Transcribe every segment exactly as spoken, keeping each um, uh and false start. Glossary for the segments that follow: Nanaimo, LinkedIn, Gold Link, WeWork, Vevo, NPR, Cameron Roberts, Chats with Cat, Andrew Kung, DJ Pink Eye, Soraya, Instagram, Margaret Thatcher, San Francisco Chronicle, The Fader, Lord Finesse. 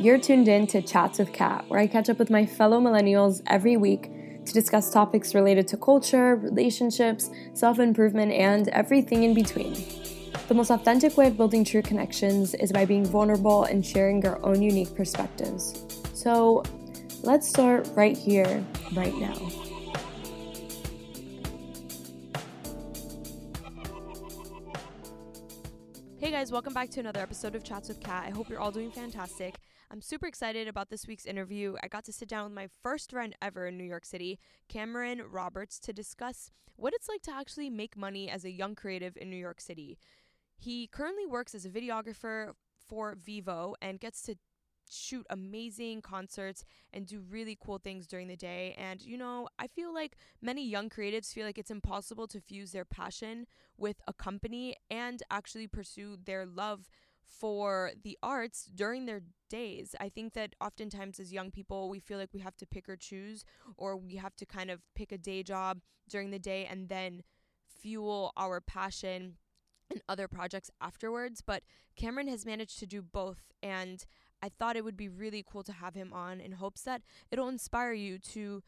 You're tuned in to Chats with Cat, where I catch up with my fellow millennials every week to discuss topics related to culture, relationships, self-improvement, and everything in between. The most authentic way of building true connections is by being vulnerable and sharing our own unique perspectives. So let's start right here, right now. Hey guys, welcome back to another episode of Chats with Cat. I hope you're all doing fantastic. I'm super excited about this week's interview. I got to sit down with my first friend ever in New York City, Cameron Roberts, to discuss what it's like to actually make money as a young creative in New York City. He currently works as a videographer for Vevo and gets to shoot amazing concerts and do really cool things during the day. And, you know, I feel like many young creatives feel like it's impossible to fuse their passion with a company and actually pursue their love for the arts during their days. I think that oftentimes as young people, we feel like we have to pick or choose, or we have to kind of pick a day job during the day and then fuel our passion and other projects afterwards. But Cameron has managed to do both, and I thought it would be really cool to have him on in hopes that it'll inspire you to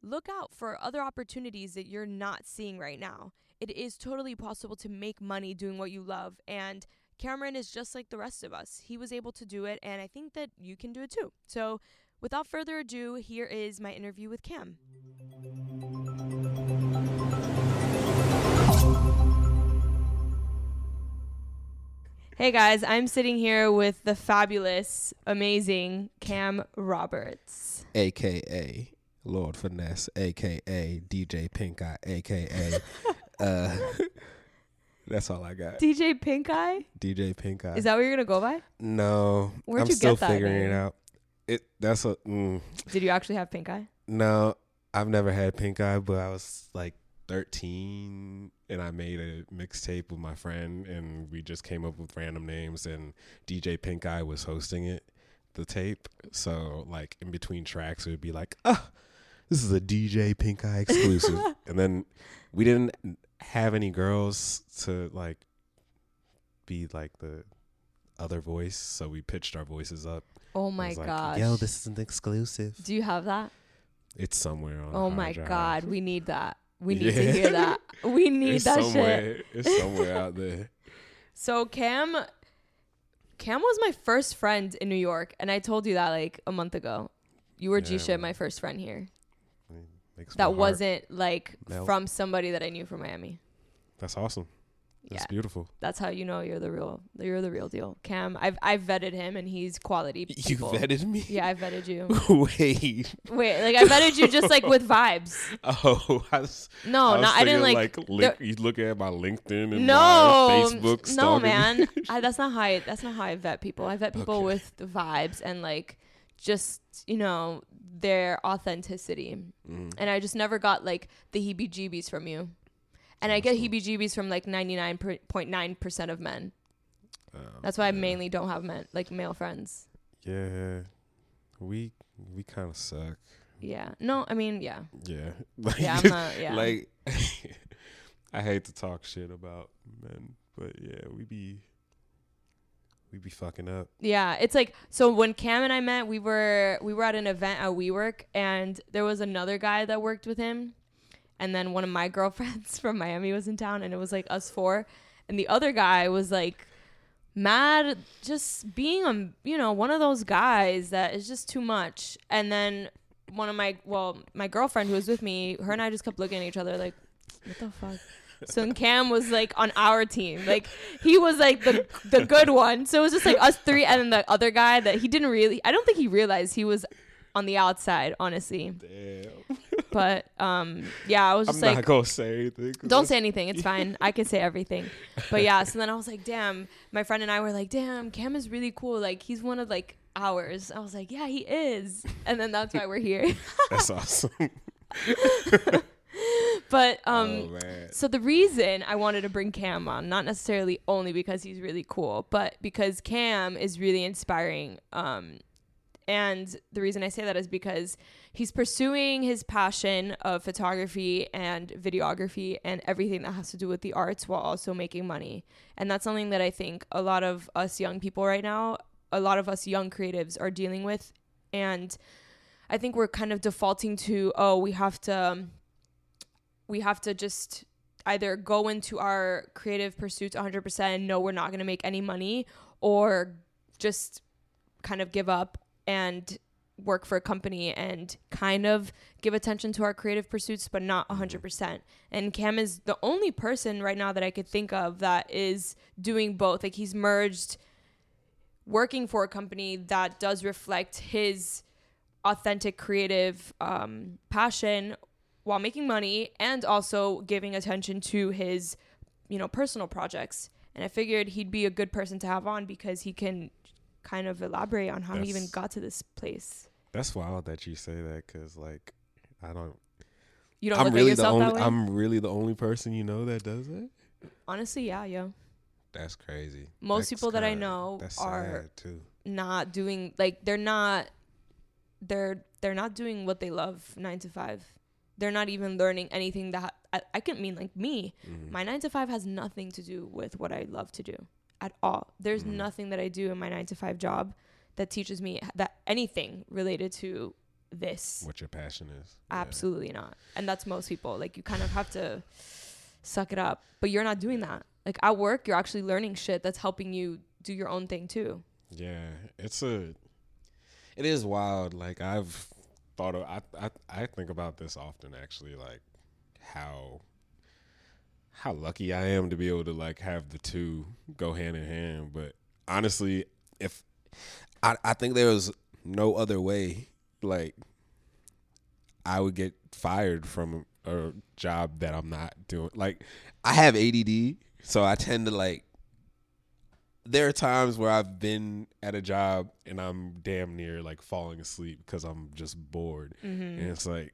look out for other opportunities that you're not seeing right now. It is totally possible to make money doing what you love, and Cameron is just like the rest of us. He was able to do it, and I think that you can do it too. So without further ado, here is my interview with Cam. Hey guys, I'm sitting here with the fabulous, amazing Cam Roberts. A K A Lord Finesse, A K A D J Pink Eye, A K A uh, that's all I got. D J Pink Eye? D J Pink Eye. Is that what you're going to go by? No. Where'd I'm you still get that figuring name? it out. It that's a mm. Did you actually have pink eye? No, I've never had pink eye, but I was like thirteen and I made a mixtape with my friend, and we just came up with random names, and D J Pink Eye was hosting it, the tape. So like in between tracks it would be like, oh, this is a D J Pink Eye exclusive. And then we didn't have any girls to like be like the other voice, so we pitched our voices up. Oh my gosh. Like, yo, this is an exclusive. Do you have that? It's somewhere on Oh my drive. God, we need that. We need yeah. to hear that. We need it's that somewhere, shit. It's somewhere out there. So Cam, Cam was my first friend in New York, and I told you that like a month ago. You were yeah, G-shit, well, my first friend here. That wasn't like melt. From somebody that I knew from Miami. That's awesome. That's yeah. beautiful. That's how you know you're the real. You're the real deal, Cam. I've I've vetted him, and he's quality. People. You vetted me? Yeah, I vetted you. Wait. Wait, like I vetted you just like with vibes. Oh, I was, no, I, was no, I didn't like. like link, you look at my LinkedIn and no, my Facebook. Stalking. No, man, I, that's not how. I, that's not how I vet people. I vet people okay. with the vibes and like just you know their authenticity, mm. and I just never got like the heebie-jeebies from you. And I get heebie-jeebies from like ninety-nine point nine percent of men. Um, That's why yeah. I mainly don't have men, like male friends. Yeah, we we kind of suck. Yeah. No, I mean, yeah. Yeah. Like, yeah, I'm not, yeah. Like, I hate to talk shit about men, but yeah, we be we be fucking up. Yeah, it's like so when Cam and I met, we were we were at an event at WeWork, and there was another guy that worked with him. And then one of my girlfriends from Miami was in town, and it was like us four. And the other guy was like mad, just being, a, you know, one of those guys that is just too much. And then one of my, well, my girlfriend who was with me, her and I just kept looking at each other like, what the fuck? So then Cam was like on our team. Like he was like the the good one. So it was just like us three and then the other guy that he didn't really, I don't think he realized he was on the outside, honestly. Damn. But um, yeah, I was just I'm like, I'm not gonna say anything. Don't say anything. It's fine. I can say everything. But yeah, so then I was like, damn. My friend and I were like, damn, Cam is really cool. Like he's one of like ours. I was like, yeah, he is. And then that's why we're here. That's awesome. But um, oh, so the reason I wanted to bring Cam on, not necessarily only because he's really cool, but because Cam is really inspiring. Um. And the reason I say that is because he's pursuing his passion of photography and videography and everything that has to do with the arts while also making money. And that's something that I think a lot of us young people right now a lot of us young creatives are dealing with. And I think we're kind of defaulting to, oh, we have to, we have to just either go into our creative pursuits one hundred percent and know we're not going to make any money, or just kind of give up and work for a company and kind of give attention to our creative pursuits, but not one hundred percent. And Cam is the only person right now that I could think of that is doing both. Like, he's merged working for a company that does reflect his authentic creative um, passion while making money, and also giving attention to his, you know, personal projects. And I figured he'd be a good person to have on because he can kind of elaborate on how that's, he even got to this place. That's wild that you say that, because like, I don't. You don't. I'm look really at yourself the only. That way? I'm really the only person you know that does it. Honestly, yeah, yo. That's crazy. Most that's people kinda, that I know that's are sad too. Not doing like they're not. They're they're not doing what they love nine to five. They're not even learning anything that I, I can mean like me. Mm-hmm. My nine to five has nothing to do with what I love to do at all. There's mm-hmm. nothing that I do in my nine to five job that teaches me that anything related to this. What your passion is. Absolutely yeah. not. And that's most people. Like, you kind of have to suck it up, but you're not doing that. Like, at work, you're actually learning shit that's helping you do your own thing too. Yeah. It's a, it is wild. Like, I've, thought of I, I I think about this often actually, like how how lucky I am to be able to like have the two go hand in hand. But honestly, if I, I think there was no other way, like I would get fired from a job that I'm not doing. Like, I have A D D, so I tend to like, there are times where I've been at a job and I'm damn near like falling asleep because I'm just bored. Mm-hmm. And it's like,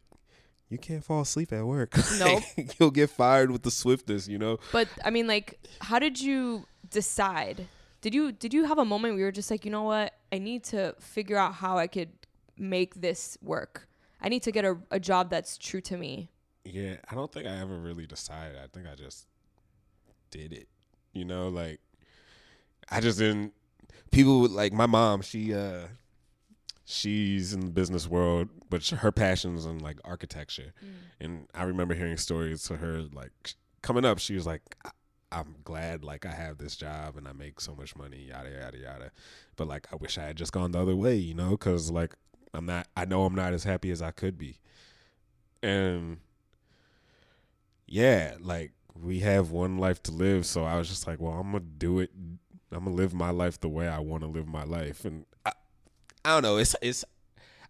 you can't fall asleep at work. Nope. You'll get fired with the swiftest, you know? But I mean, like, how did you decide? Did you, did you have a moment where you were just like, you know what? I need to figure out how I could make this work. I need to get a, a job that's true to me. Yeah. I don't think I ever really decided. I think I just did it, you know, like, I just didn't. People would, like my mom. She uh, she's in the business world, but her passion is in like architecture. Mm. And I remember hearing stories to her like coming up. She was like, I- "I'm glad like I have this job and I make so much money, yada yada yada." But like, I wish I had just gone the other way, you know, because like I'm not. I know I'm not as happy as I could be. And yeah, like we have one life to live, so I was just like, "Well, I'm gonna do it." I'm gonna live my life the way I want to live my life, and I, I don't know. It's it's.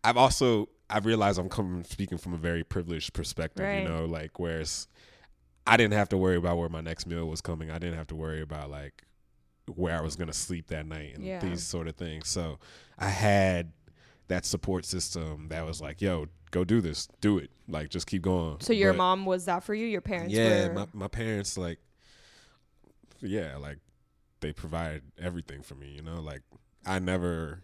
I've also I've realized I'm coming speaking from a very privileged perspective, right. You know, like whereas I didn't have to worry about where my next meal was coming. I didn't have to worry about like where I was gonna sleep that night and yeah. these sort of things. So I had that support system that was like, "Yo, go do this, do it, like just keep going." So your but, mom was that for you? Your parents? Yeah, were... my my parents like, yeah, like. They provide everything for me, you know, like I never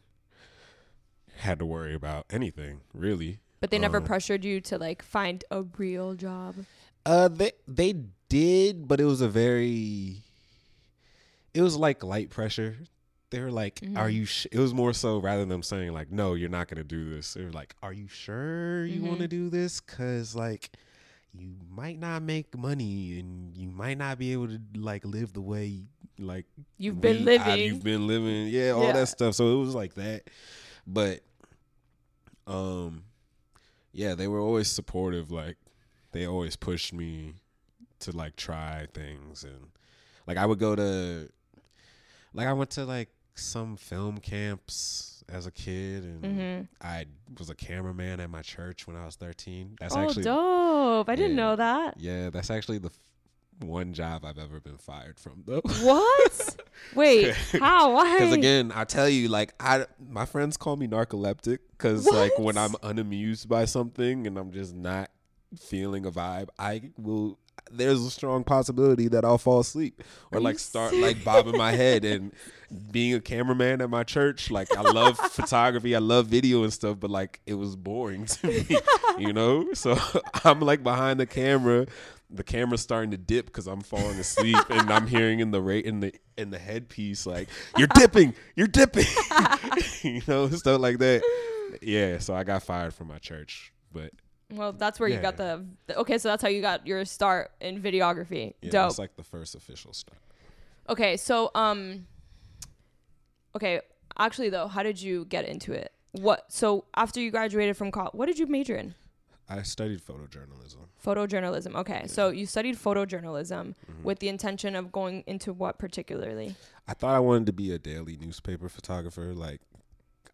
had to worry about anything really. But they never um, pressured you to like find a real job? Uh, they, they did, but it was a very, it was like light pressure. They were like, mm-hmm. are you, sh-? It was more so rather than them saying like, no, you're not going to do this. They were like, are you sure you mm-hmm. want to do this? Cause like, you might not make money and you might not be able to like live the way like you've been living I, you've been living yeah all yeah. that stuff. So it was like that, but um yeah, they were always supportive. Like they always pushed me to like try things, and like I would go to like I went to like some film camps as a kid, and mm-hmm. I was a cameraman at my church when I was thirteen. That's oh, actually dope. I yeah, didn't know that. Yeah, that's actually the f- one job I've ever been fired from, though. What? Wait, how? Why? Because again, I tell you, like, I my friends call me narcoleptic because, like, when I'm unamused by something and I'm just not feeling a vibe, I will. There's a strong possibility that I'll fall asleep or like start like bobbing my head. And being a cameraman at my church, like I love photography, I love video and stuff, but like it was boring to me, you know? So I'm like behind the camera the camera's starting to dip because I'm falling asleep and I'm hearing in the ra- in the in the headpiece like, "You're dipping, you're dipping," you know, stuff like that. Yeah, so I got fired from my church, but. Well, that's where yeah. you got the, the okay. So that's how you got your start in videography. Yeah, dope. It's like the first official start. Okay, so um, okay, actually though, how did you get into it? What so after you graduated from college, what did you major in? I studied photojournalism. Photojournalism. Okay, yeah. So you studied photojournalism mm-hmm. with the intention of going into what particularly? I thought I wanted to be a daily newspaper photographer, like.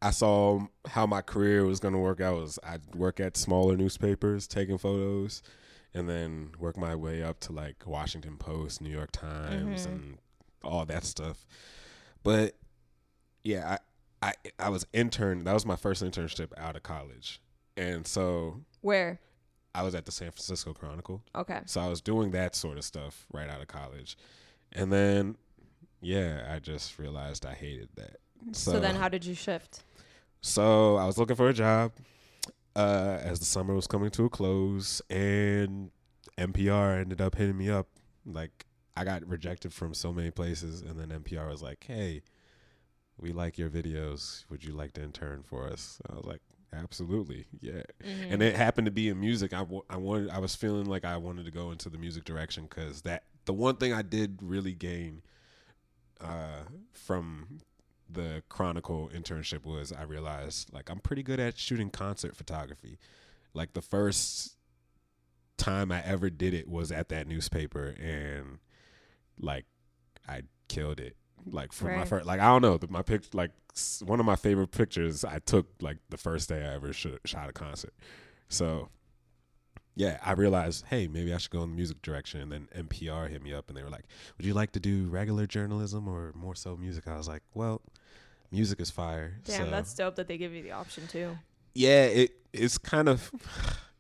I saw how my career was going to work out. Was I'd work at smaller newspapers, taking photos, and then work my way up to like Washington Post, New York Times, mm-hmm. and all that stuff. But yeah, I, I I was interned. That was my first internship out of college. And so where? I was at the San Francisco Chronicle. Okay. So I was doing that sort of stuff right out of college. And then, yeah, I just realized I hated that. So, so then how did you shift? So I was looking for a job uh, as the summer was coming to a close, and N P R ended up hitting me up. Like, I got rejected from so many places, and then N P R was like, "Hey, we like your videos. Would you like to intern for us?" I was like, "Absolutely, yeah." Mm-hmm. And it happened to be in music. I, w- I wanted. I was feeling like I wanted to go into the music direction because that the one thing I did really gain uh, from. The Chronicle internship was I realized like I'm pretty good at shooting concert photography. Like the first time I ever did it was at that newspaper, and like I killed it. Like for right. my first, like I don't know, my pic, like one of my favorite pictures I took like the first day I ever sh- shot a concert. So yeah, I realized, hey, maybe I should go in the music direction. And then N P R hit me up and they were like, "Would you like to do regular journalism or more so music?" I was like, well, music is fire. Damn, so. That's dope that they give you the option too. Yeah, it it's kind of,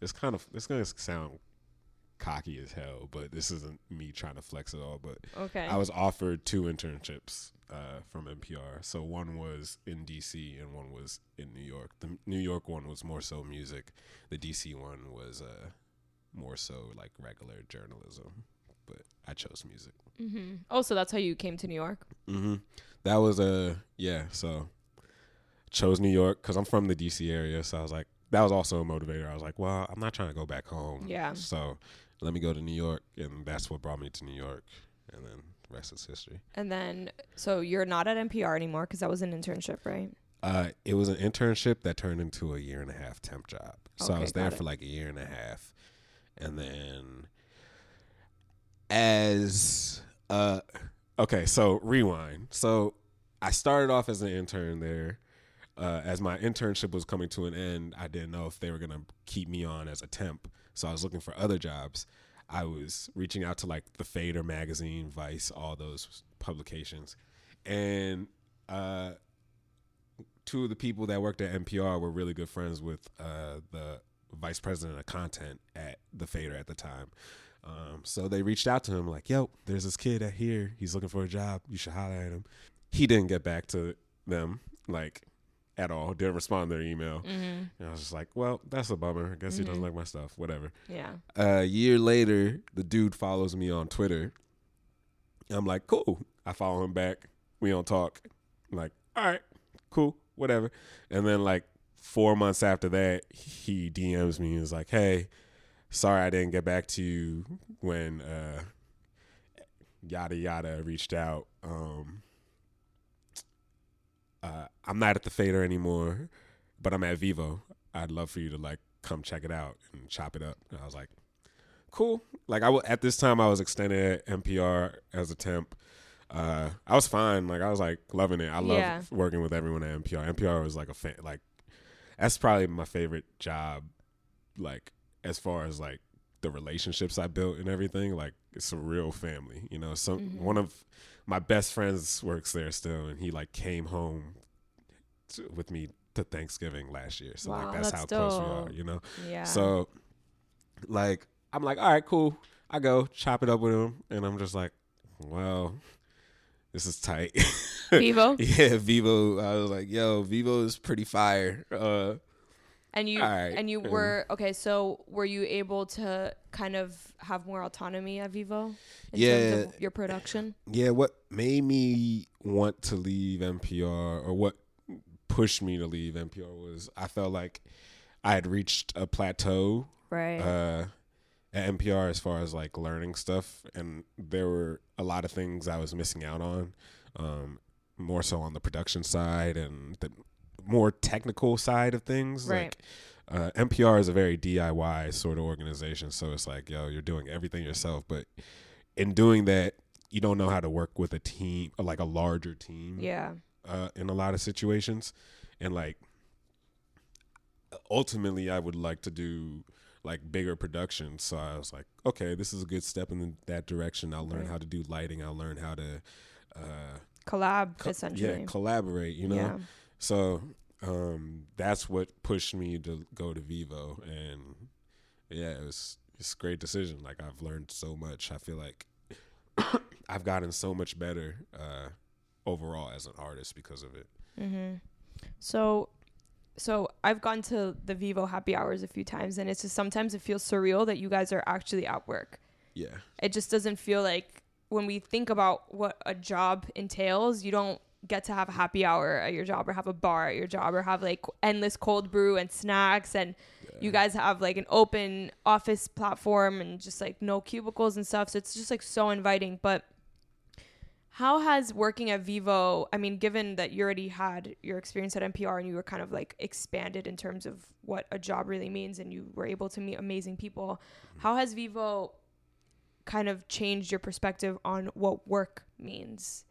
it's kind of, it's going to sound cocky as hell, but this isn't me trying to flex at all. But okay. I was offered two internships uh, from N P R. So one was in D C and one was in New York. The New York one was more so music. The D C one was... Uh, more so like regular journalism, but I chose music. Mm-hmm. Oh, so that's how you came to New York? Mm-hmm. That was a, yeah, so chose New York because I'm from the D C area. So I was like, that was also a motivator. I was like, well, I'm not trying to go back home. Yeah. So let me go to New York. And that's what brought me to New York. And then the rest is history. And then, so you're not at N P R anymore because that was an internship, right? Uh, it was an internship that turned into a year and a half temp job. So okay, I was there for like a year and a half. And then as, uh, okay, so rewind. So I started off as an intern there. Uh, as my internship was coming to an end, I didn't know if they were going to keep me on as a temp. So I was looking for other jobs. I was reaching out to like The Fader magazine, Vice, all those publications. And uh, two of the people that worked at N P R were really good friends with uh, the vice president of content at The Fader at the time. Um, so they reached out to him like, yo, there's this kid out here. He's looking for a job. You should holler at him. He didn't get back to them like at all. Didn't respond to their email. Mm-hmm. And I was just like, well, that's a bummer. I guess mm-hmm. he doesn't like my stuff. Whatever. Yeah. A uh, year later, the dude follows me on Twitter. I'm like, cool. I follow him back. We don't talk. I'm like, all right, cool, whatever. And then like, Four months after that, he D Ms me and is like, hey, sorry I didn't get back to you when uh, yada yada reached out. Um, uh, I'm not at The Fader anymore, but I'm at Vevo. I'd love for you to like come check it out and chop it up. And I was like, cool. Like I w- at this time I was extended at N P R as a temp. Uh, I was fine. Like I was like loving it. I love yeah. working with everyone at N P R. N P R was like a fan, like. That's probably my favorite job, like, as far as, like, the relationships I built and everything. Like, it's a real family, you know. Some mm-hmm. One of my best friends works there still, and he, like, came home to, with me to Thanksgiving last year. So, wow, like, that's, that's how dope. Close we are, you know. Yeah. So, like, I'm like, all right, cool. I go chop it up with him, and I'm just like, well, this is tight. Vevo? Yeah, Vevo. I was like, yo, Vevo is pretty fire. Uh, And you right. and you were okay. So were you able to kind of have more autonomy at Vevo in yeah. terms of your production? Yeah. What made me want to leave N P R, or what pushed me to leave N P R, was I felt like I had reached a plateau right. uh, at N P R as far as like learning stuff, and there were a lot of things I was missing out on, um, more so on the production side and the more technical side of things. Right. Like uh, N P R is a very D I Y sort of organization, so it's like, yo, you're doing everything yourself, but in doing that, you don't know how to work with a team, like a larger team. Yeah. Uh, in a lot of situations, and like ultimately, I would like to do like bigger productions. So I was like, okay, this is a good step in that direction. I'll learn right. how to do lighting. I'll learn how to uh, collab, co- essentially. Yeah, collaborate. You know. Yeah. So um, that's what pushed me to go to Vevo, and yeah, it was it's a great decision. Like I've learned so much. I feel like I've gotten so much better uh, overall as an artist because of it. Mm-hmm. So, so I've gone to the Vevo happy hours a few times, and it's just sometimes it feels surreal that you guys are actually at work. Yeah. It just doesn't feel like, when we think about what a job entails, you don't get to have a happy hour at your job or have a bar at your job or have like endless cold brew and snacks, and yeah. you guys have like an open office platform and just like no cubicles and stuff, so it's just like so inviting. But how has working at Vevo, I mean, given that you already had your experience at N P R and you were kind of like expanded in terms of what a job really means and you were able to meet amazing people, how has Vevo kind of changed your perspective on what work means?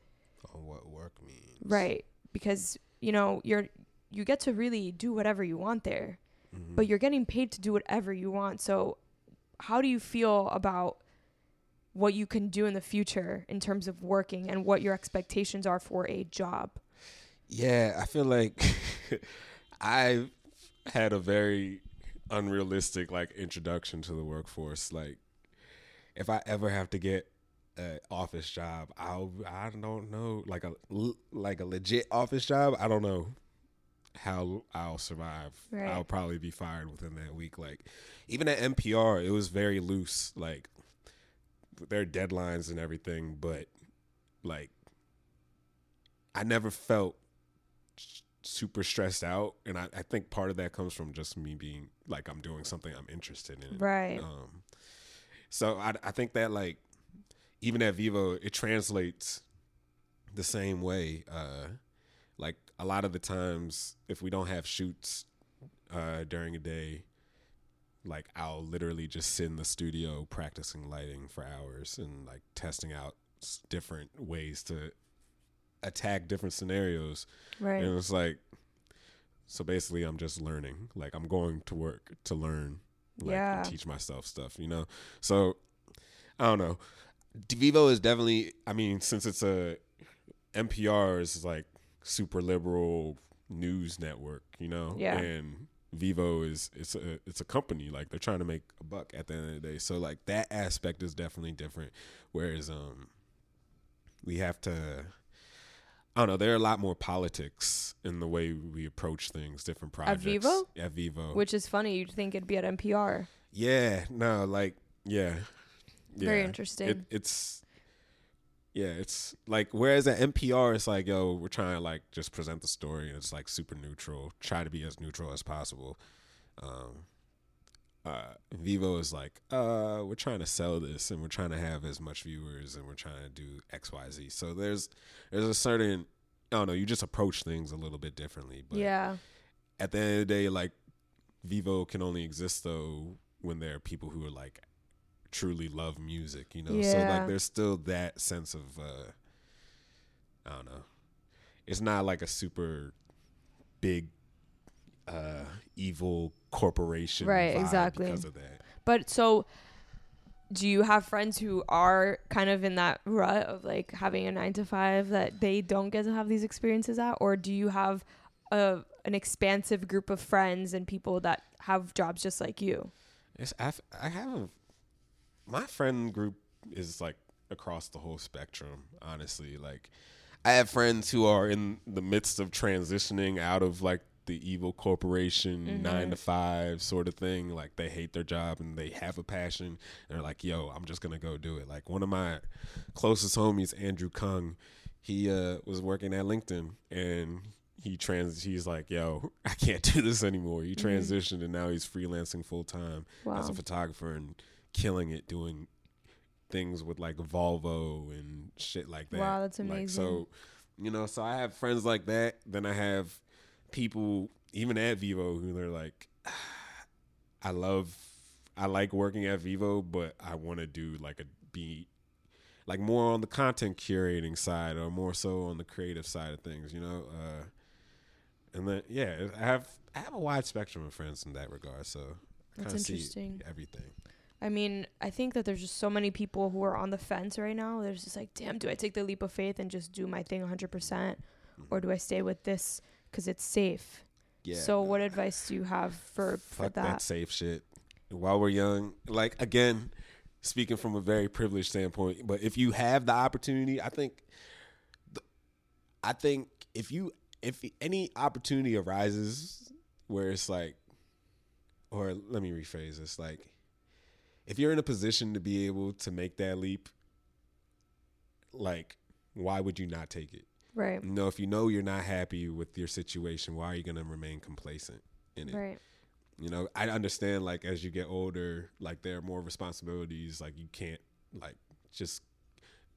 On what work means. Right. Because, you know, you're you get to really do whatever you want there, mm-hmm. but you're getting paid to do whatever you want. So how do you feel about what you can do in the future in terms of working and what your expectations are for a job? Yeah, I feel like I've had a very unrealistic like introduction to the workforce. Like if I ever have to get an office job, I'll, I don't know, like a, like a legit office job, I don't know how I'll survive. Right. I'll probably be fired within that week. Like even at N P R, it was very loose, like their deadlines and everything, but like I never felt sh- super stressed out, and I, I think part of that comes from just me being like I'm doing something I'm interested in, right? Um, so I, I think that like even at Vevo, it translates the same way. Uh, like a lot of the times, if we don't have shoots uh, during a day, like I'll literally just sit in the studio practicing lighting for hours and like testing out s- different ways to attack different scenarios. Right. And it's like, so basically I'm just learning, like I'm going to work to learn, like yeah. and teach myself stuff, you know? So I don't know. Vevo is definitely, I mean, since it's a N P R is like super liberal news network, you know? Yeah. And Vevo is it's a it's a company, like they're trying to make a buck at the end of the day, so like that aspect is definitely different, whereas um we have to I don't know, there are a lot more politics in the way we approach things, different projects at Vevo at Vevo which is funny, you'd think it'd be at N P R. yeah no like yeah, yeah. Very interesting. It, it's Yeah, it's like, whereas at N P R, it's like, yo, we're trying to like just present the story, and it's like super neutral, try to be as neutral as possible. Um, uh, Vevo is like, uh, we're trying to sell this, and we're trying to have as much viewers, and we're trying to do X, Y, Z. So there's there's a certain, I don't know, you just approach things a little bit differently. But yeah. At the end of the day, like Vevo can only exist though when there are people who are like truly love music, you know? Yeah. So like there's still that sense of uh I don't know, it's not like a super big uh evil corporation, right? Exactly, because of that. But so do you have friends who are kind of in that rut of like having a nine to five that they don't get to have these experiences at, or do you have a an expansive group of friends and people that have jobs just like you? Yes, I've, I haven't My friend group is like across the whole spectrum, honestly. Like I have friends who are in the midst of transitioning out of like the evil corporation, mm-hmm. nine to five sort of thing. Like, they hate their job and they have a passion. And they're like, yo, I'm just going to go do it. Like, one of my closest homies, Andrew Kung, he uh, was working at LinkedIn, and he trans. he's like, yo, I can't do this anymore. He transitioned, mm-hmm. and now he's freelancing full time wow. as a photographer and killing it, doing things with like Volvo and shit like that. Wow, that's amazing. Like, so, you know, so I have friends like that. Then I have people, even at Vevo, who they're like, I love, I like working at Vevo, but I want to do like a be like more on the content curating side, or more so on the creative side of things, you know? Uh, and then, yeah, I have, I have a wide spectrum of friends in that regard. So I kind of see everything. I mean, I think that there's just so many people who are on the fence right now. There's just like, damn, do I take the leap of faith and just do my thing one hundred percent? Mm-hmm. Or do I stay with this because it's safe? Yeah. So what advice do you have for, for that? Fuck that safe shit. While we're young, like, again, speaking from a very privileged standpoint, but if you have the opportunity, I think, th- I think if you, if any opportunity arises where it's like, or let me rephrase this, like, if you're in a position to be able to make that leap, like, why would you not take it? Right. You know, if you know you're not happy with your situation, why are you going to remain complacent in it? Right. You know, I understand, like, as you get older, like, there are more responsibilities. Like, you can't, like, just,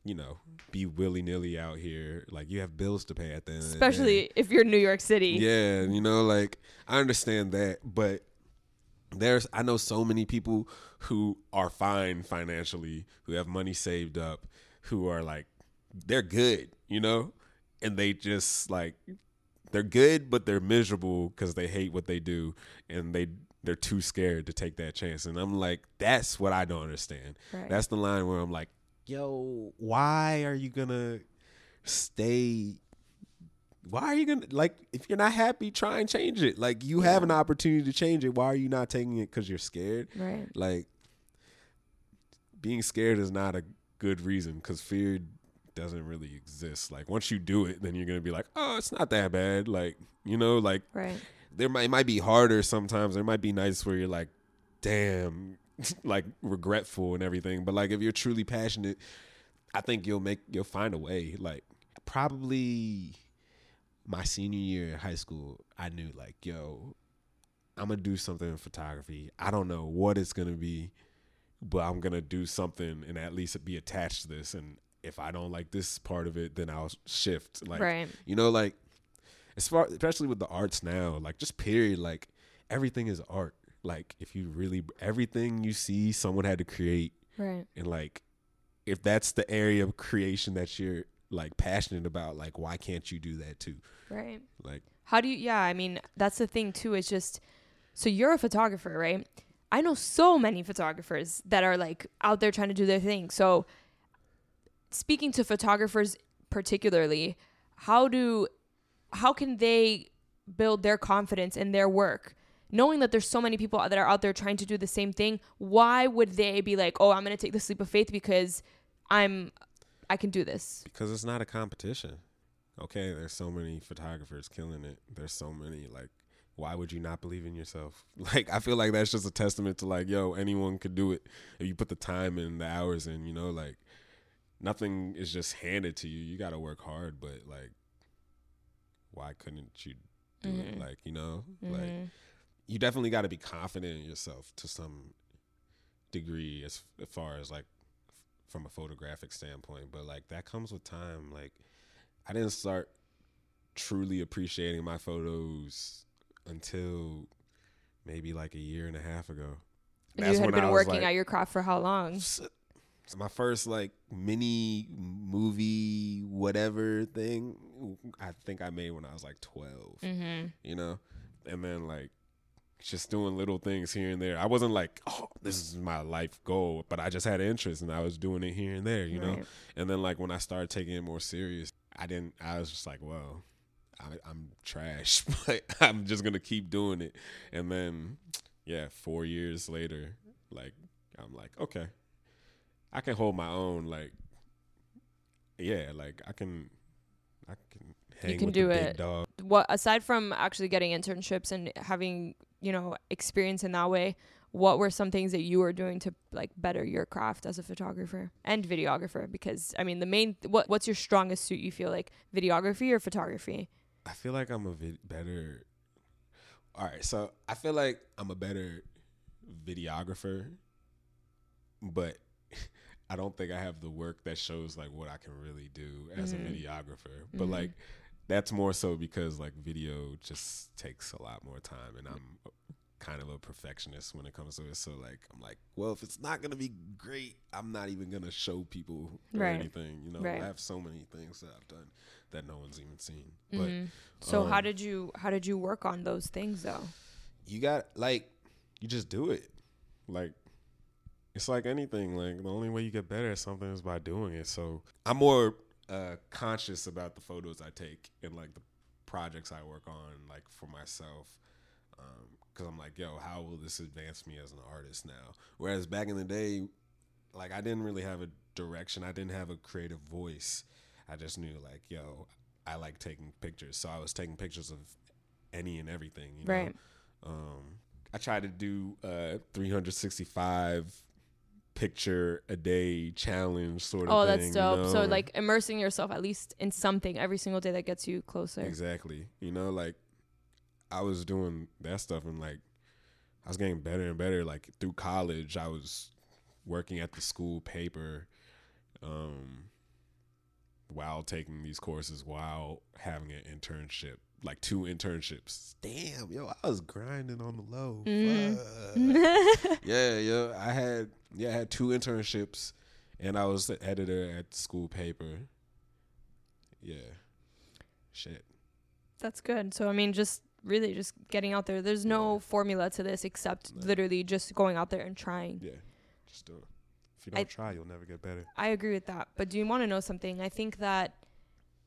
you know, be willy-nilly out here. Like, you have bills to pay at the end of the day. Especially if you're in New York City. Yeah, you know, like, I understand that, but there's, I know so many people who are fine financially, who have money saved up, who are like, they're good, you know, and they just like, they're good, but they're miserable because they hate what they do, and they they're too scared to take that chance. And I'm like, that's what I don't understand. Right. That's the line where I'm like, yo, why are you gonna stay? Why are you gonna, like, if you're not happy, try and change it. Like, you yeah. have an opportunity to change it. Why are you not taking it because you're scared? Right. Like, being scared is not a good reason, because fear doesn't really exist. Like, once you do it, then you're gonna be like, oh, it's not that bad. Like, you know, like, right. There might it might be harder sometimes. There might be nights where you're like, damn, like, regretful and everything. But like, if you're truly passionate, I think you'll make you'll find a way. Like, probably my senior year in high school, I knew, like, yo, I'm going to do something in photography. I don't know what it's going to be, but I'm going to do something and at least be attached to this. And if I don't like this part of it, then I'll shift. Like, right. You know, like, as far, especially with the arts now, like, just period, like, everything is art. Like, if you really, everything you see, someone had to create. Right. And, like, if that's the area of creation that you're, like, passionate about, like, why can't you do that too? Right. Like, how do you, yeah, I mean, that's the thing too. It's just, so you're a photographer, right? I know so many photographers that are like out there trying to do their thing. So speaking to photographers particularly, how do, how can they build their confidence in their work? Knowing that there's so many people that are out there trying to do the same thing, why would they be like, oh, I'm going to take this leap of faith because I'm I can do this? Because it's not a competition. Okay, there's so many photographers killing it. There's so many, like, why would you not believe in yourself? Like, I feel like that's just a testament to, like, yo, anyone could do it if you put the time in, the hours in, you know? Like, nothing is just handed to you. You got to work hard, but, like, why couldn't you do mm-hmm. it? Like, you know? Mm-hmm. Like, you definitely got to be confident in yourself to some degree as far as, like, from a photographic standpoint, but like that comes with time. Like, I didn't start truly appreciating my photos until maybe like a year and a half ago. And you had been working at your craft for how long? My first like mini movie whatever thing I think I made when I was like twelve, mm-hmm. you know? And then like just doing little things here and there. I wasn't like, oh, this is my life goal, but I just had interest and I was doing it here and there, you right. know? And then like when I started taking it more serious, I didn't, I was just like, well, I, I'm trash, but I'm just going to keep doing it. And then, yeah, four years later, like, I'm like, okay, I can hold my own. Like, yeah, like I can, I can hang you can with do the it. Big dog. What aside from actually getting internships and having, you know, experience in that way, what were some things that you were doing to like better your craft as a photographer and videographer? Because I mean, the main th- what what's your strongest suit? You feel like videography or photography? I feel like I'm a vid- better. All right, so I feel like I'm a better videographer, but I don't think I have the work that shows like what I can really do as mm-hmm. a videographer. But mm-hmm. like that's more so because like video just takes a lot more time, and I'm kind of a perfectionist when it comes to it. So like I'm like, well, if it's not gonna be great, I'm not even gonna show people or right. anything, you know. Right. I have so many things that I've done that no one's even seen. Mm-hmm. But so um, how did you how did you work on those things though? You got like you just do it. Like it's like anything. Like the only way you get better at something is by doing it. So I'm more uh conscious about the photos I take and like the projects I work on, like for myself. Um, Because I'm like, yo, how will this advance me as an artist now? Whereas back in the day, like, I didn't really have a direction. I didn't have a creative voice. I just knew, like, yo, I like taking pictures. So I was taking pictures of any and everything, you right. know? Um, I tried to do a three sixty-five picture a day challenge sort of oh, thing. Oh, that's dope. You know? So, like, immersing yourself at least in something every single day that gets you closer. Exactly. You know, like, I was doing that stuff and like I was getting better and better. Like through college, I was working at the school paper um, while taking these courses, while having an internship, like two internships. Damn, yo, I was grinding on the low. Mm. yeah, yo, I had yeah, I had two internships, and I was the editor at the school paper. Yeah, shit. That's good. So I mean, just. Really just getting out there. There's no yeah. formula to this except no. literally just going out there and trying. Yeah, just do it. If you don't I, try, you'll never get better. I agree with that. But do you want to know something? I think that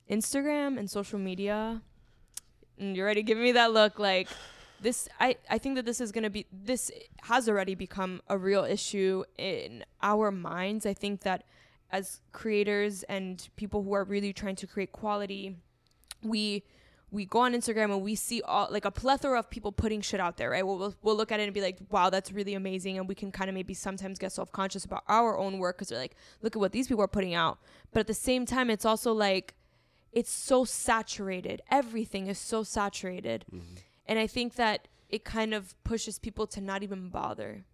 Instagram and social media, and you're already giving me that look like this. I, I think that this is going to be, this has already become a real issue in our minds. I think that as creators and people who are really trying to create quality, we... we go on Instagram and we see all like a plethora of people putting shit out there, right? We'll, we'll, we'll look at it and be like, wow, that's really amazing. And we can kind of maybe sometimes get self-conscious about our own work because we're like, look at what these people are putting out. But at the same time, it's also like, it's so saturated. Everything is so saturated. Mm-hmm. And I think that it kind of pushes people to not even bother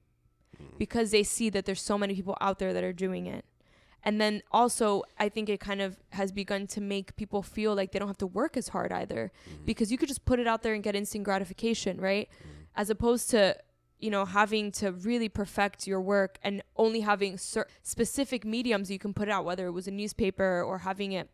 mm-hmm. because they see that there's so many people out there that are doing it. And then also, I think it kind of has begun to make people feel like they don't have to work as hard either, mm-hmm. because you could just put it out there and get instant gratification, right? Mm-hmm. As opposed to, you know, having to really perfect your work and only having cer- specific mediums you can put out, whether it was a newspaper or having it,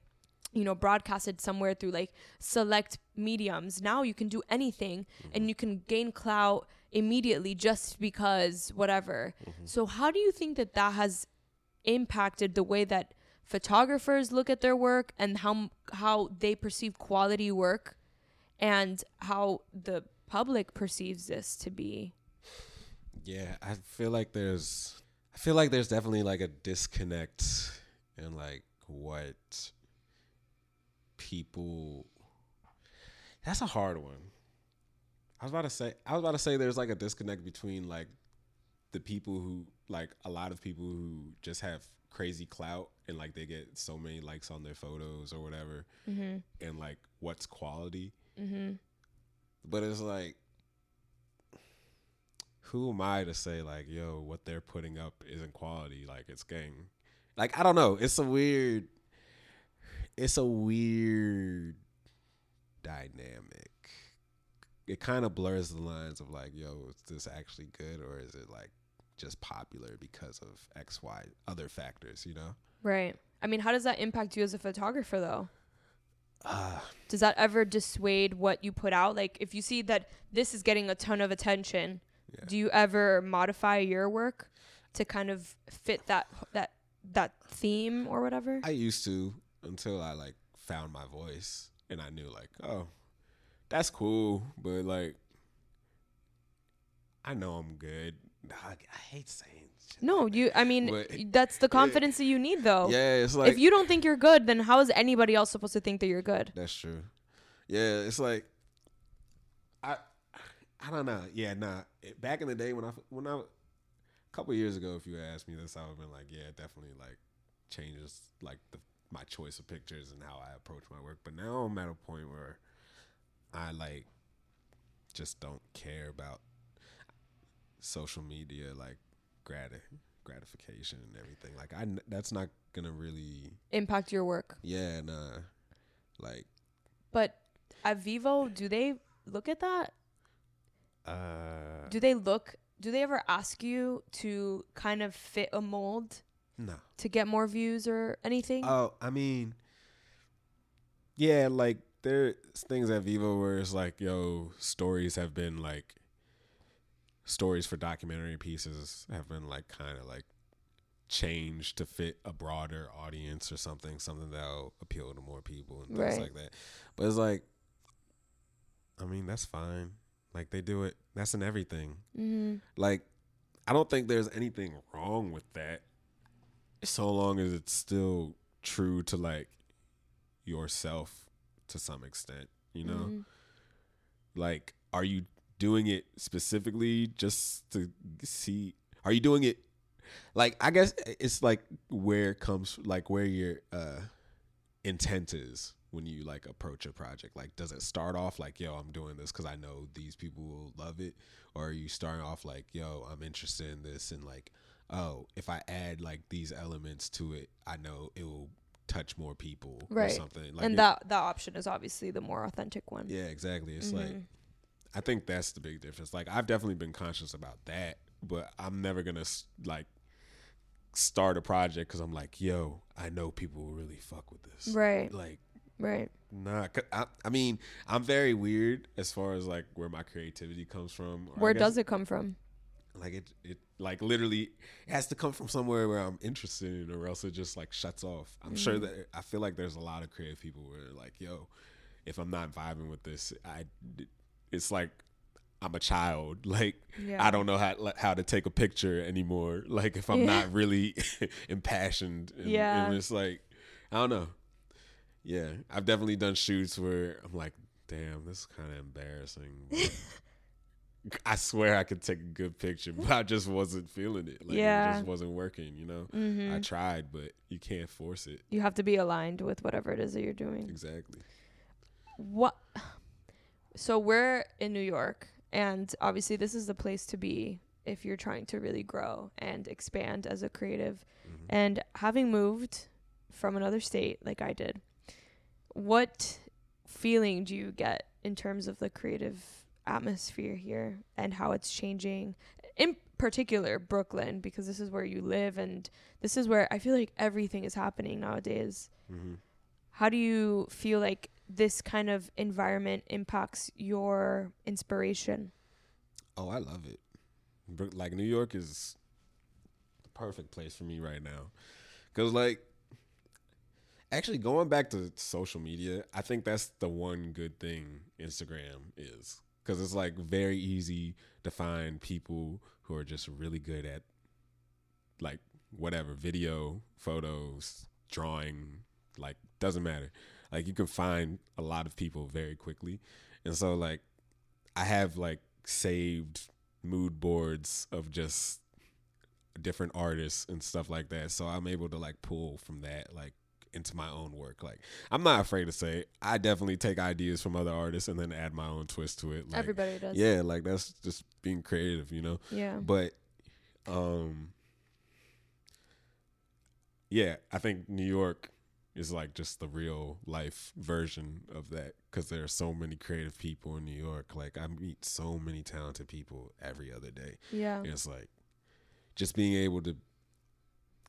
you know, broadcasted somewhere through like select mediums. Now you can do anything mm-hmm. and you can gain clout immediately just because whatever. Mm-hmm. So how do you think that that has impacted the way that photographers look at their work and how how they perceive quality work and how the public perceives this to be? Yeah, I feel like there's I feel like there's definitely like a disconnect in like what people that's a hard one. I was about to say I was about to say there's like a disconnect between like the people who like a lot of people who just have crazy clout and like they get so many likes on their photos or whatever mm-hmm. and like what's quality mm-hmm. but it's like who am I to say like yo what they're putting up isn't quality, like it's gang, like I don't know, it's a weird it's a weird dynamic. It kind of blurs the lines of like yo is this actually good or is it like just popular because of X, Y, other factors, you know? Right. I mean, how does that impact you as a photographer though? Uh, does that ever dissuade what you put out? Like if you see that this is getting a ton of attention, yeah. do you ever modify your work to kind of fit that, that, that theme or whatever? I used to until I like found my voice and I knew like, oh, that's cool. But like, I know I'm good. I, I hate saying shit. No, like you. I mean, but, that's the confidence yeah. that you need, though. Yeah, it's like if you don't think you're good, then how is anybody else supposed to think that you're good? That's true. Yeah, it's like I, I don't know. Yeah, nah. Back in the day when I when I a couple years ago, if you asked me this, I would have been like, yeah, it definitely like changes like the, my choice of pictures and how I approach my work. But now I'm at a point where I like just don't care about social media like grat- gratification and everything. Like I, that's not gonna really impact your work. Yeah, nah. Like, but at Vevo, do they look at that? Uh, do they look? Do they ever ask you to kind of fit a mold? No. To get more views or anything? Oh, I mean, yeah, like there's things at Vevo where it's like, yo, stories have been like. Stories for documentary pieces have been like kind of like changed to fit a broader audience or something, something that'll appeal to more people and things right. like that. But it's like, I mean, that's fine. Like they do it. That's in everything. Mm-hmm. Like, I don't think there's anything wrong with that. So long as it's still true to like yourself to some extent, you know, mm-hmm. like, are you, doing it specifically just to see, are you doing it like, I guess it's like where it comes, like where your uh intent is when you like approach a project. Like, does it start off like, yo, I'm doing this because I know these people will love it, or are you starting off like, yo, I'm interested in this and like, oh, if I add like these elements to it, I know it will touch more people right. or something. Like, and that that option is obviously the more authentic one. Yeah, exactly. It's mm-hmm. like, I think that's the big difference. Like, I've definitely been conscious about that, but I'm never going to, like, start a project because I'm like, yo, I know people will really fuck with this. Right. Like, right. Nah. I, I mean, I'm very weird as far as, like, where my creativity comes from. Where guess, does it come from? Like, it, it, like, literally, it has to come from somewhere where I'm interested in, or else it just, like, shuts off. I'm mm-hmm. sure that I feel like there's a lot of creative people where they're like, yo, if I'm not vibing with this, I... It's like I'm a child. Like yeah. I don't know how how to take a picture anymore. Like if I'm yeah. not really impassioned, and, yeah. and it's like I don't know. Yeah, I've definitely done shoots where I'm like, damn, this is kind of embarrassing. I swear I could take a good picture, but I just wasn't feeling it. Like yeah. it just wasn't working. You know, mm-hmm. I tried, but you can't force it. You have to be aligned with whatever it is that you're doing. Exactly. What. So we're in New York, and obviously this is the place to be if you're trying to really grow and expand as a creative. Mm-hmm. And having moved from another state like I did, what feeling do you get in terms of the creative atmosphere here and how it's changing? In particular, Brooklyn, because this is where you live, and this is where I feel like everything is happening nowadays. Mm-hmm. How do you feel like this kind of environment impacts your inspiration? Oh, I love it. Like, New York is the perfect place for me right now. Because, like, actually going back to social media, I think that's the one good thing Instagram is. Because it's, like, very easy to find people who are just really good at, like, whatever, video, photos, drawing, like, doesn't matter. Like, you can find a lot of people very quickly. And so, like, I have, like, saved mood boards of just different artists and stuff like that. So I'm able to, like, pull from that, like, into my own work. Like, I'm not afraid to say, I definitely take ideas from other artists and then add my own twist to it. Like, everybody does. Yeah, like, that's just being creative, you know? Yeah. But, um, yeah, I think New York is like just the real life version of that, because there are so many creative people in New York. Like, I meet so many talented people every other day. Yeah. And it's like just being able to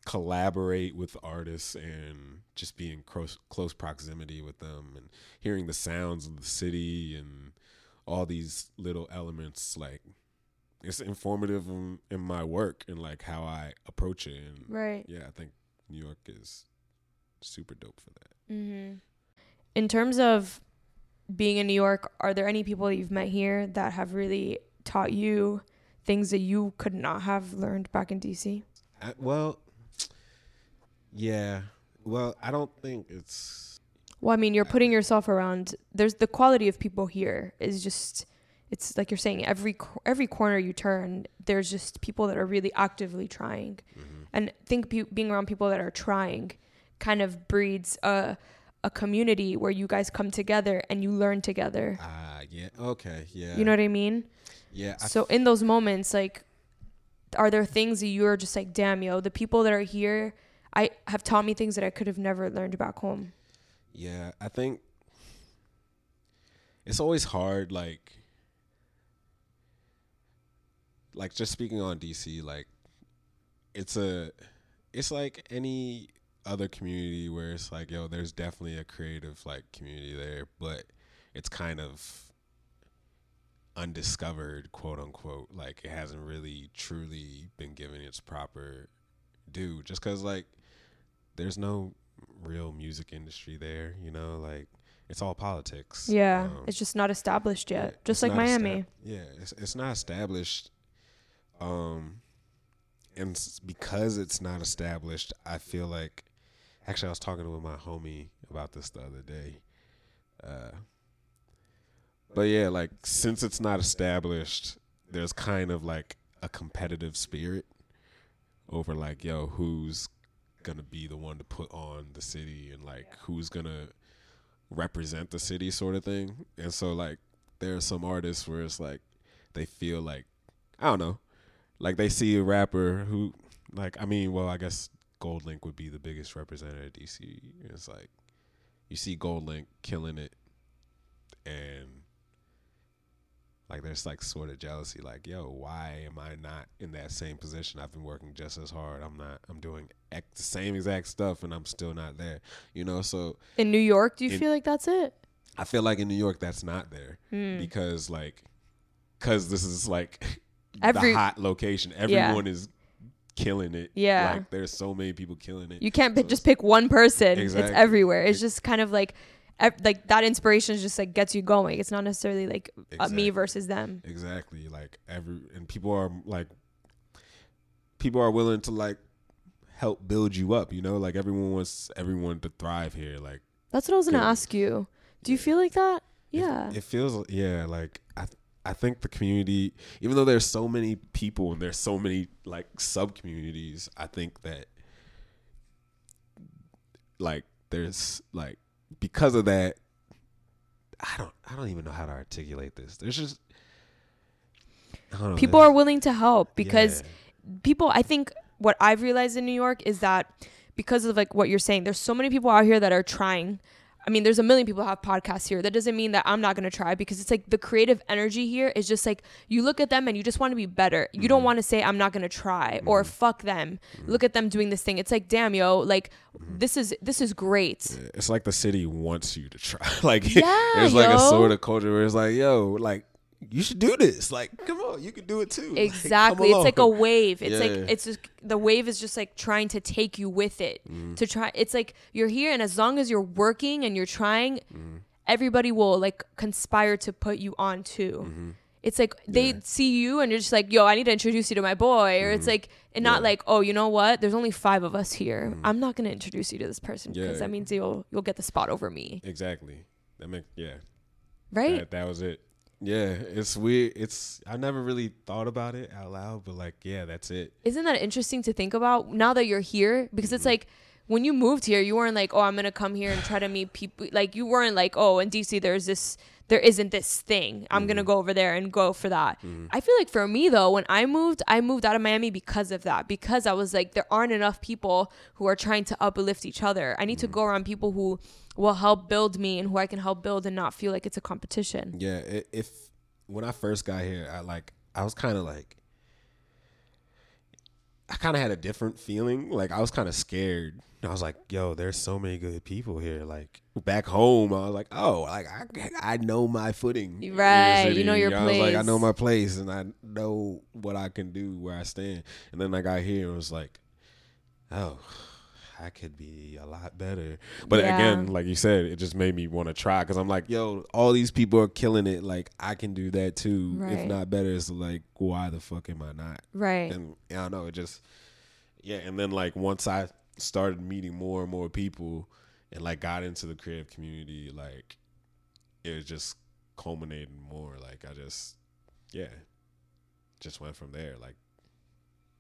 collaborate with artists and just be in close, close proximity with them and hearing the sounds of the city and all these little elements. Like, it's informative in, in my work and like how I approach it. And right. Yeah, I think New York is super dope for that. Mm-hmm. In terms of being in New York, are there any people that you've met here that have really taught you things that you could not have learned back in D C? I, well, yeah. Well, I don't think it's... Well, I mean, you're putting yourself around... There's the quality of people here is just... It's like you're saying, every every corner you turn, there's just people that are really actively trying. Mm-hmm. And I think be, being around people that are trying kind of breeds a a community where you guys come together and you learn together. Ah, uh, yeah. Okay, yeah. You know what I mean? Yeah. I so f- in those moments, like, are there things that you're just like, damn, yo, the people that are here I have taught me things that I could have never learned back home? Yeah, I think it's always hard, like... Like, just speaking on D C, like, it's a, it's like any other community where it's like, yo, there's definitely a creative, like, community there, but it's kind of undiscovered, quote unquote. Like, it hasn't really truly been given its proper due, just because, like, there's no real music industry there, you know, like. It's all politics. Yeah, um, it's just not established yet, yeah, just like Miami. Estab- yeah, it's it's not established. Um, and s- because it's not established, I feel like, actually I was talking with my homie about this the other day. Uh, but yeah, like since it's not established, there's kind of like a competitive spirit over like, yo, who's going to be the one to put on the city and like who's going to represent the city sort of thing. And so like there are some artists where it's like they feel like, I don't know, like they see a rapper who like, I mean, well, I guess Gold Link would be the biggest representative of D C. It's like you see Gold Link killing it and like there's like sort of jealousy like, yo, why am I not in that same position? I've been working just as hard. I'm not I'm doing ex- the same exact stuff and I'm still not there. You know, so in New York, do you in, feel like that's it? I feel like in New York that's not there mm. because like cuz this is like Every, the hot location. Everyone yeah. is killing it. Yeah. Like there's so many people killing it. You can't so p- just pick one person. Exactly. It's everywhere. It's it, just kind of like like that inspiration just like gets you going. It's not necessarily like exactly. me versus them. Exactly. Like every and people are like people are willing to like help build you up, you know? Like everyone wants everyone to thrive here. Like that's what I was gonna ask you. Do yeah. you feel like that? Yeah. It, it feels yeah, like I I think the community, even though there's so many people and there's so many like sub communities, I think that like there's like because of that, I don't I don't even know how to articulate this. There's just I don't know, people are willing to help because yeah. people I think what I've realized in New York is that because of like what you're saying, there's so many people out here that are trying. I mean, there's a million people who have podcasts here. That doesn't mean that I'm not going to try because it's like the creative energy here is just like you look at them and you just want to be better. You mm-hmm. don't want to say I'm not going to try mm-hmm. or fuck them. Mm-hmm. Look at them doing this thing. It's like, damn, yo, like mm-hmm. this is this is great. Yeah, it's like the city wants you to try. Like yeah, there's like yo. a sort of culture where it's like, yo, like you should do this. Like, come on, you can do it too. Exactly. Like, it's like a wave. It's yeah. like it's just the wave is just like trying to take you with it mm. to try. It's like you're here, and as long as you're working and you're trying, mm. everybody will like conspire to put you on too. Mm-hmm. It's like they yeah. see you, and you're just like, "Yo, I need to introduce you to my boy." Mm-hmm. Or it's like, and not yeah. like, "Oh, you know what? There's only five of us here. Mm-hmm. I'm not gonna introduce you to this person because yeah. that means you'll you'll get the spot over me." Exactly. That makes yeah. Right. That, that was it. Yeah, it's weird. It's I never really thought about it out loud, but like, yeah, that's it. Isn't that interesting to think about now that you're here? Because mm-hmm. it's like when you moved here, you weren't like, oh, I'm going to come here and try to meet people. Like you weren't like, oh, in D C, there's this, there isn't this thing. I'm mm-hmm. going to go over there and go for that. Mm-hmm. I feel like for me, though, when I moved, I moved out of Miami because of that, because I was like, there aren't enough people who are trying to uplift each other. I need mm-hmm. to go around people who will help build me and who I can help build and not feel like it's a competition. Yeah. It, if when I first got here, I like, I was kind of like, I kind of had a different feeling. Like I was kind of scared. I was like, yo, there's so many good people here. Like back home, I was like, oh, like I, I know my footing. Right. You know your I place. I was like, I know my place and I know what I can do, where I stand. And then I got here and was like, oh, I could be a lot better. But yeah. again, like you said, it just made me want to try because I'm like, yo, all these people are killing it. Like, I can do that too, right. if not better. So like, why the fuck am I not? Right. And I don't know. It just, yeah. And then like once I started meeting more and more people and like got into the creative community, like it just culminated more. Like I just, yeah, just went from there. Like,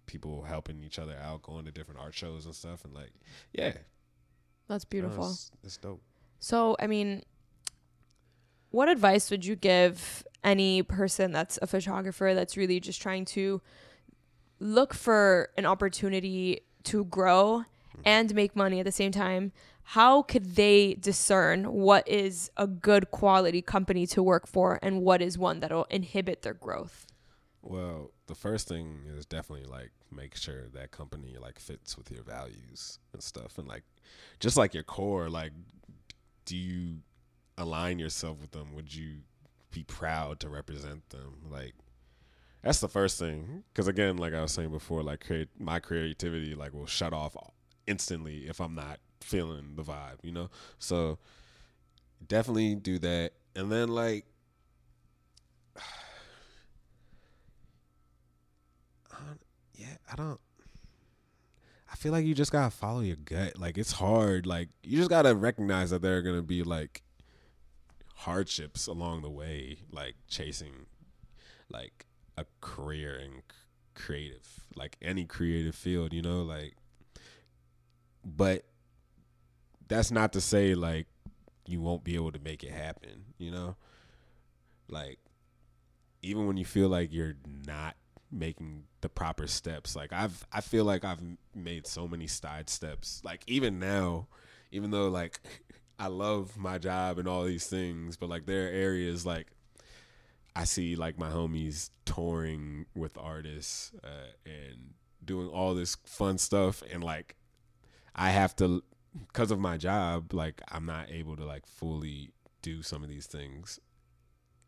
people helping each other out, going to different art shows and stuff, and like, yeah, that's beautiful. No, it's, it's dope. So, I mean, what advice would you give any person that's a photographer that's really just trying to look for an opportunity to grow mm-hmm. and make money at the same time? How could they discern what is a good quality company to work for and what is one that'll inhibit their growth? Well, the first thing is definitely like make sure that company like fits with your values and stuff, and like just like your core. Like, do you align yourself with them? Would you be proud to represent them? Like, that's the first thing. Because again, like I was saying before, like create my creativity like will shut off instantly if I'm not feeling the vibe, you know. So definitely do that, and then like. Yeah, I don't. I feel like you just gotta follow your gut. Like, it's hard. Like, you just gotta recognize that there are gonna be like hardships along the way, like chasing like a career in creative, like any creative field, you know. Like, but that's not to say like you won't be able to make it happen, you know. Like, even when you feel like you're not making the proper steps, like I've I feel like I've made so many side steps, like even now, even though like I love my job and all these things, but like there are areas like I see like my homies touring with artists uh, and doing all this fun stuff, and like I have to, because of my job, like I'm not able to like fully do some of these things,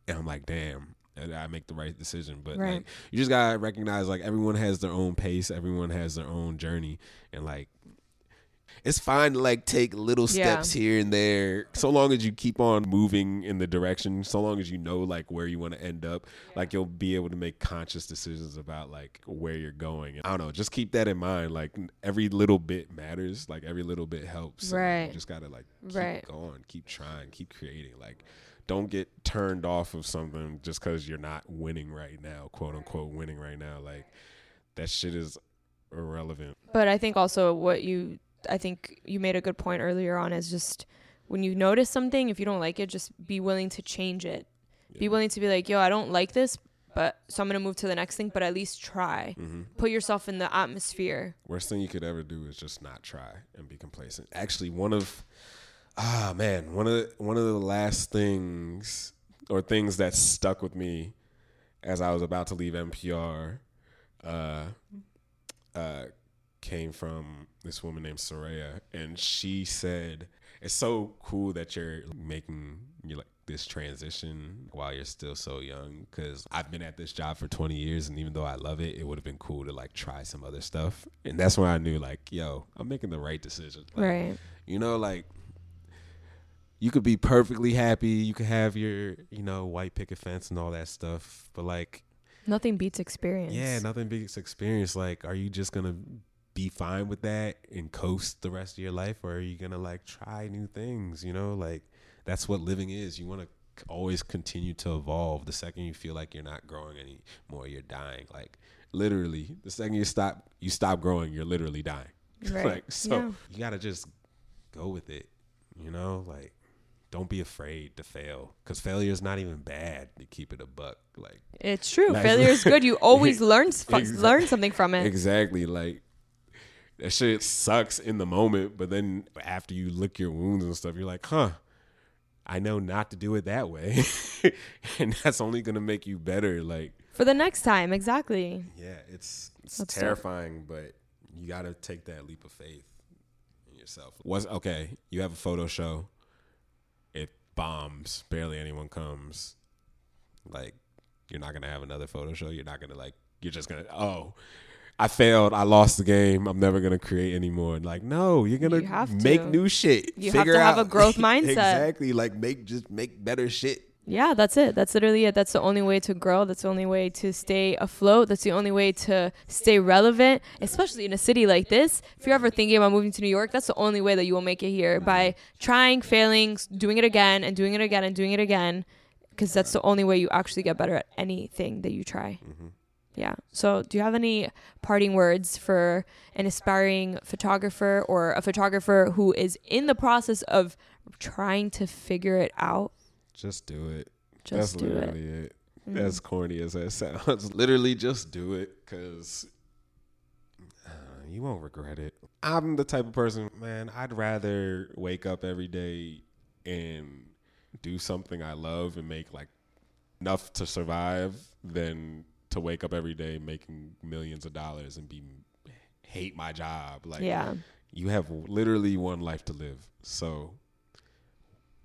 and I'm like, damn, I make the right decision. But right. like you just gotta recognize like everyone has their own pace, everyone has their own journey, and like it's fine to like take little steps yeah. here and there, so long as you keep on moving in the direction, so long as you know like where you want to end up, yeah. like you'll be able to make conscious decisions about like where you're going. And I don't know, just keep that in mind, like every little bit matters, like every little bit helps, right. You just gotta like keep right. going, keep trying, keep creating. Like, don't get turned off of something just because you're not winning right now, quote unquote winning right now. Like, that shit is irrelevant. But I think also what you, I think you made a good point earlier on, is just when you notice something, if you don't like it, just be willing to change it. Yeah. Be willing to be like, yo, I don't like this, but so I'm going to move to the next thing, but at least try. Mm-hmm. Put yourself in the atmosphere. Worst thing you could ever do is just not try and be complacent. Actually, one of... Ah, man, one of the, one of the last things or things that stuck with me as I was about to leave N P R uh, uh, came from this woman named Soraya. And she said, it's so cool that you're making you're like this transition while you're still so young, because I've been at this job for twenty years, and even though I love it, it would have been cool to like try some other stuff. And that's when I knew like, yo, I'm making the right decision. Like, right. You know, like, you could be perfectly happy. You could have your, you know, white picket fence and all that stuff. But, like... nothing beats experience. Yeah, nothing beats experience. Like, are you just going to be fine with that and coast the rest of your life? Or are you going to, like, try new things, you know? Like, that's what living is. You want to c- always continue to evolve. The second you feel like you're not growing anymore, you're dying. Like, literally, the second you stop you stop growing, you're literally dying. Right. Like, so yeah. You got to just go with it, you know? Like... don't be afraid to fail, because failure is not even bad, to keep it a buck. Like, it's true. Like, failure is good. You always learn exactly. learn something from it. Exactly. Like, that shit sucks in the moment, but then after you lick your wounds and stuff, you're like, huh, I know not to do it that way. And that's only going to make you better. Like, for the next time. Exactly. Yeah. It's, it's terrifying, start. But you got to take that leap of faith in yourself. What's, okay, you have a photo show. Bombs, barely anyone comes. Like, you're not gonna have another photo show. You're not gonna like. You're just gonna. Oh, I failed. I lost the game. I'm never going to create anymore. And like, no, you're going to make new shit. You have to have a growth mindset. Exactly. Like make, just make better shit. Yeah, that's it. That's literally it. That's the only way to grow. That's the only way to stay afloat. That's the only way to stay relevant, especially in a city like this. If you're ever thinking about moving to New York, that's the only way that you will make it here, by trying, failing, doing it again and doing it again and doing it again, because that's the only way you actually get better at anything that you try. Mm-hmm. Yeah. So do you have any parting words for an aspiring photographer or a photographer who is in the process of trying to figure it out? Just do it. Just That's do literally it. it. Mm. As corny as that sounds, literally just do it, because uh, you won't regret it. I'm the type of person, man, I'd rather wake up every day and do something I love and make like enough to survive than to wake up every day making millions of dollars and be hate my job. Like, yeah. You have literally one life to live. So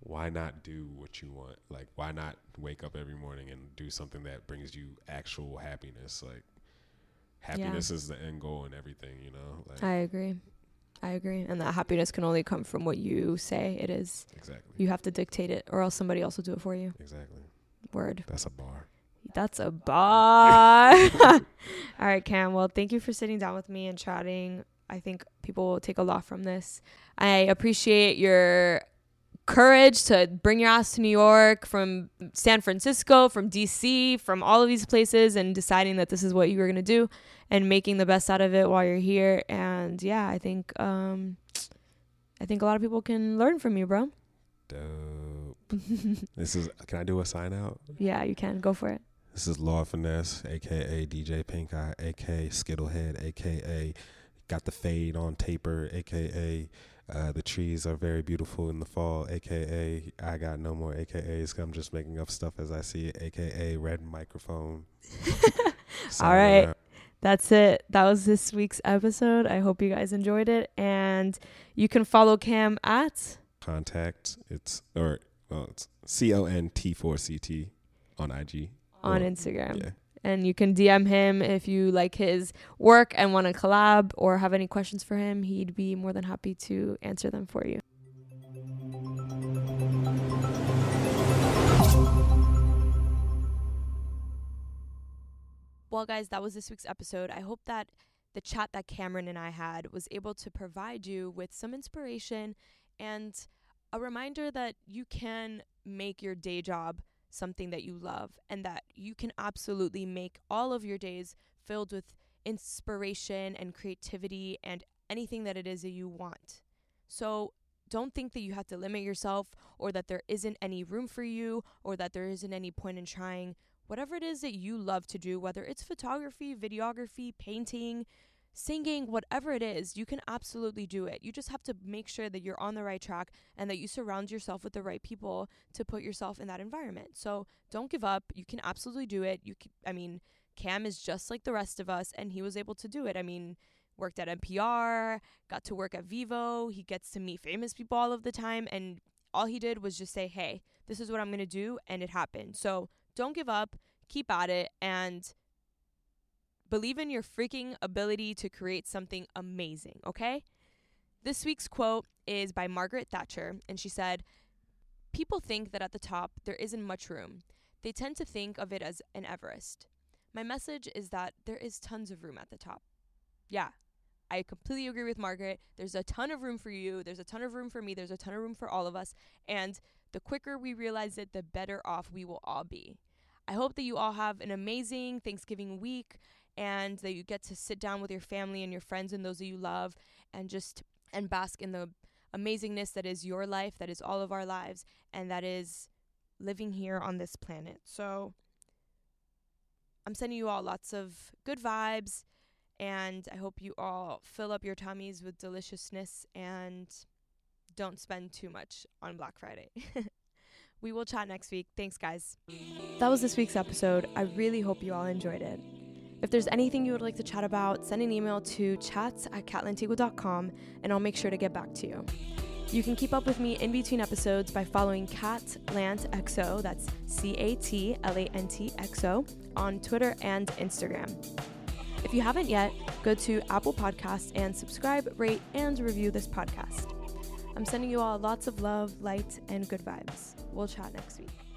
why not do what you want? Like, why not wake up every morning and do something that brings you actual happiness? Like, happiness yeah. is the end goal in everything, you know? Like, I agree. I agree. And that happiness can only come from what you say it is. Exactly. You have to dictate it, or else somebody else will do it for you. Exactly. Word. That's a bar. That's a bar. All right, Cam. Well, thank you for sitting down with me and chatting. I think people will take a lot from this. I appreciate your courage to bring your ass to New York from San Francisco, from D C, from all of these places, and deciding that this is what you were going to do and making the best out of it while you're here. And yeah, I think um, I think a lot of people can learn from you, bro. Dope. This is, can I do a sign out? Yeah, you can. Go for it. This is Lord Finesse, a k a. D J Pink Eye, a k a. Skittlehead, a k a. Got the Fade on Taper, a k a. Uh, the trees are very beautiful in the fall, a k a. I got no more a k a's. I'm just making up stuff as I see it, a k a. Red Microphone. So, all right. Uh, That's it. That was this week's episode. I hope you guys enjoyed it. And you can follow Cam at? Contact. It's, or, well, it's C O N T four C T on I G. On or, Instagram. Yeah. And you can D M him if you like his work and want to collab or have any questions for him. He'd be more than happy to answer them for you. Well, guys, that was this week's episode. I hope that the chat that Cameron and I had was able to provide you with some inspiration and a reminder that you can make your day job something that you love, and that you can absolutely make all of your days filled with inspiration and creativity and anything that it is that you want. So don't think that you have to limit yourself, or that there isn't any room for you, or that there isn't any point in trying. Whatever it is that you love to do, whether it's photography, videography, painting, singing, whatever it is, you can absolutely do it. You just have to make sure that you're on the right track and that you surround yourself with the right people to put yourself in that environment. So don't give up. You can absolutely do it. You can, I mean, Cam is just like the rest of us, and he was able to do it. I mean, worked at N P R, got to work at Vevo. He gets to meet famous people all of the time. And all he did was just say, hey, this is what I'm going to do. And it happened. So don't give up. Keep at it. And believe in your freaking ability to create something amazing, okay? This week's quote is by Margaret Thatcher, and she said, "People think that at the top there isn't much room. They tend to think of it as an Everest. My message is that there is tons of room at the top." Yeah, I completely agree with Margaret. There's a ton of room for you. There's a ton of room for me. There's a ton of room for all of us. And the quicker we realize it, the better off we will all be. I hope that you all have an amazing Thanksgiving week, and that you get to sit down with your family and your friends and those that you love, and just and bask in the amazingness that is your life, that is all of our lives, and that is living here on this planet. So I'm sending you all lots of good vibes, and I hope you all fill up your tummies with deliciousness and don't spend too much on Black Friday. We will chat next week. Thanks, guys. That was this week's episode. I really hope you all enjoyed it. If there's anything you would like to chat about, send an email to chats at catlantigua dot com, and I'll make sure to get back to you. You can keep up with me in between episodes by following CatLantXO, that's C A T L A N T X O, on Twitter and Instagram. If you haven't yet, go to Apple Podcasts and subscribe, rate, and review this podcast. I'm sending you all lots of love, light, and good vibes. We'll chat next week.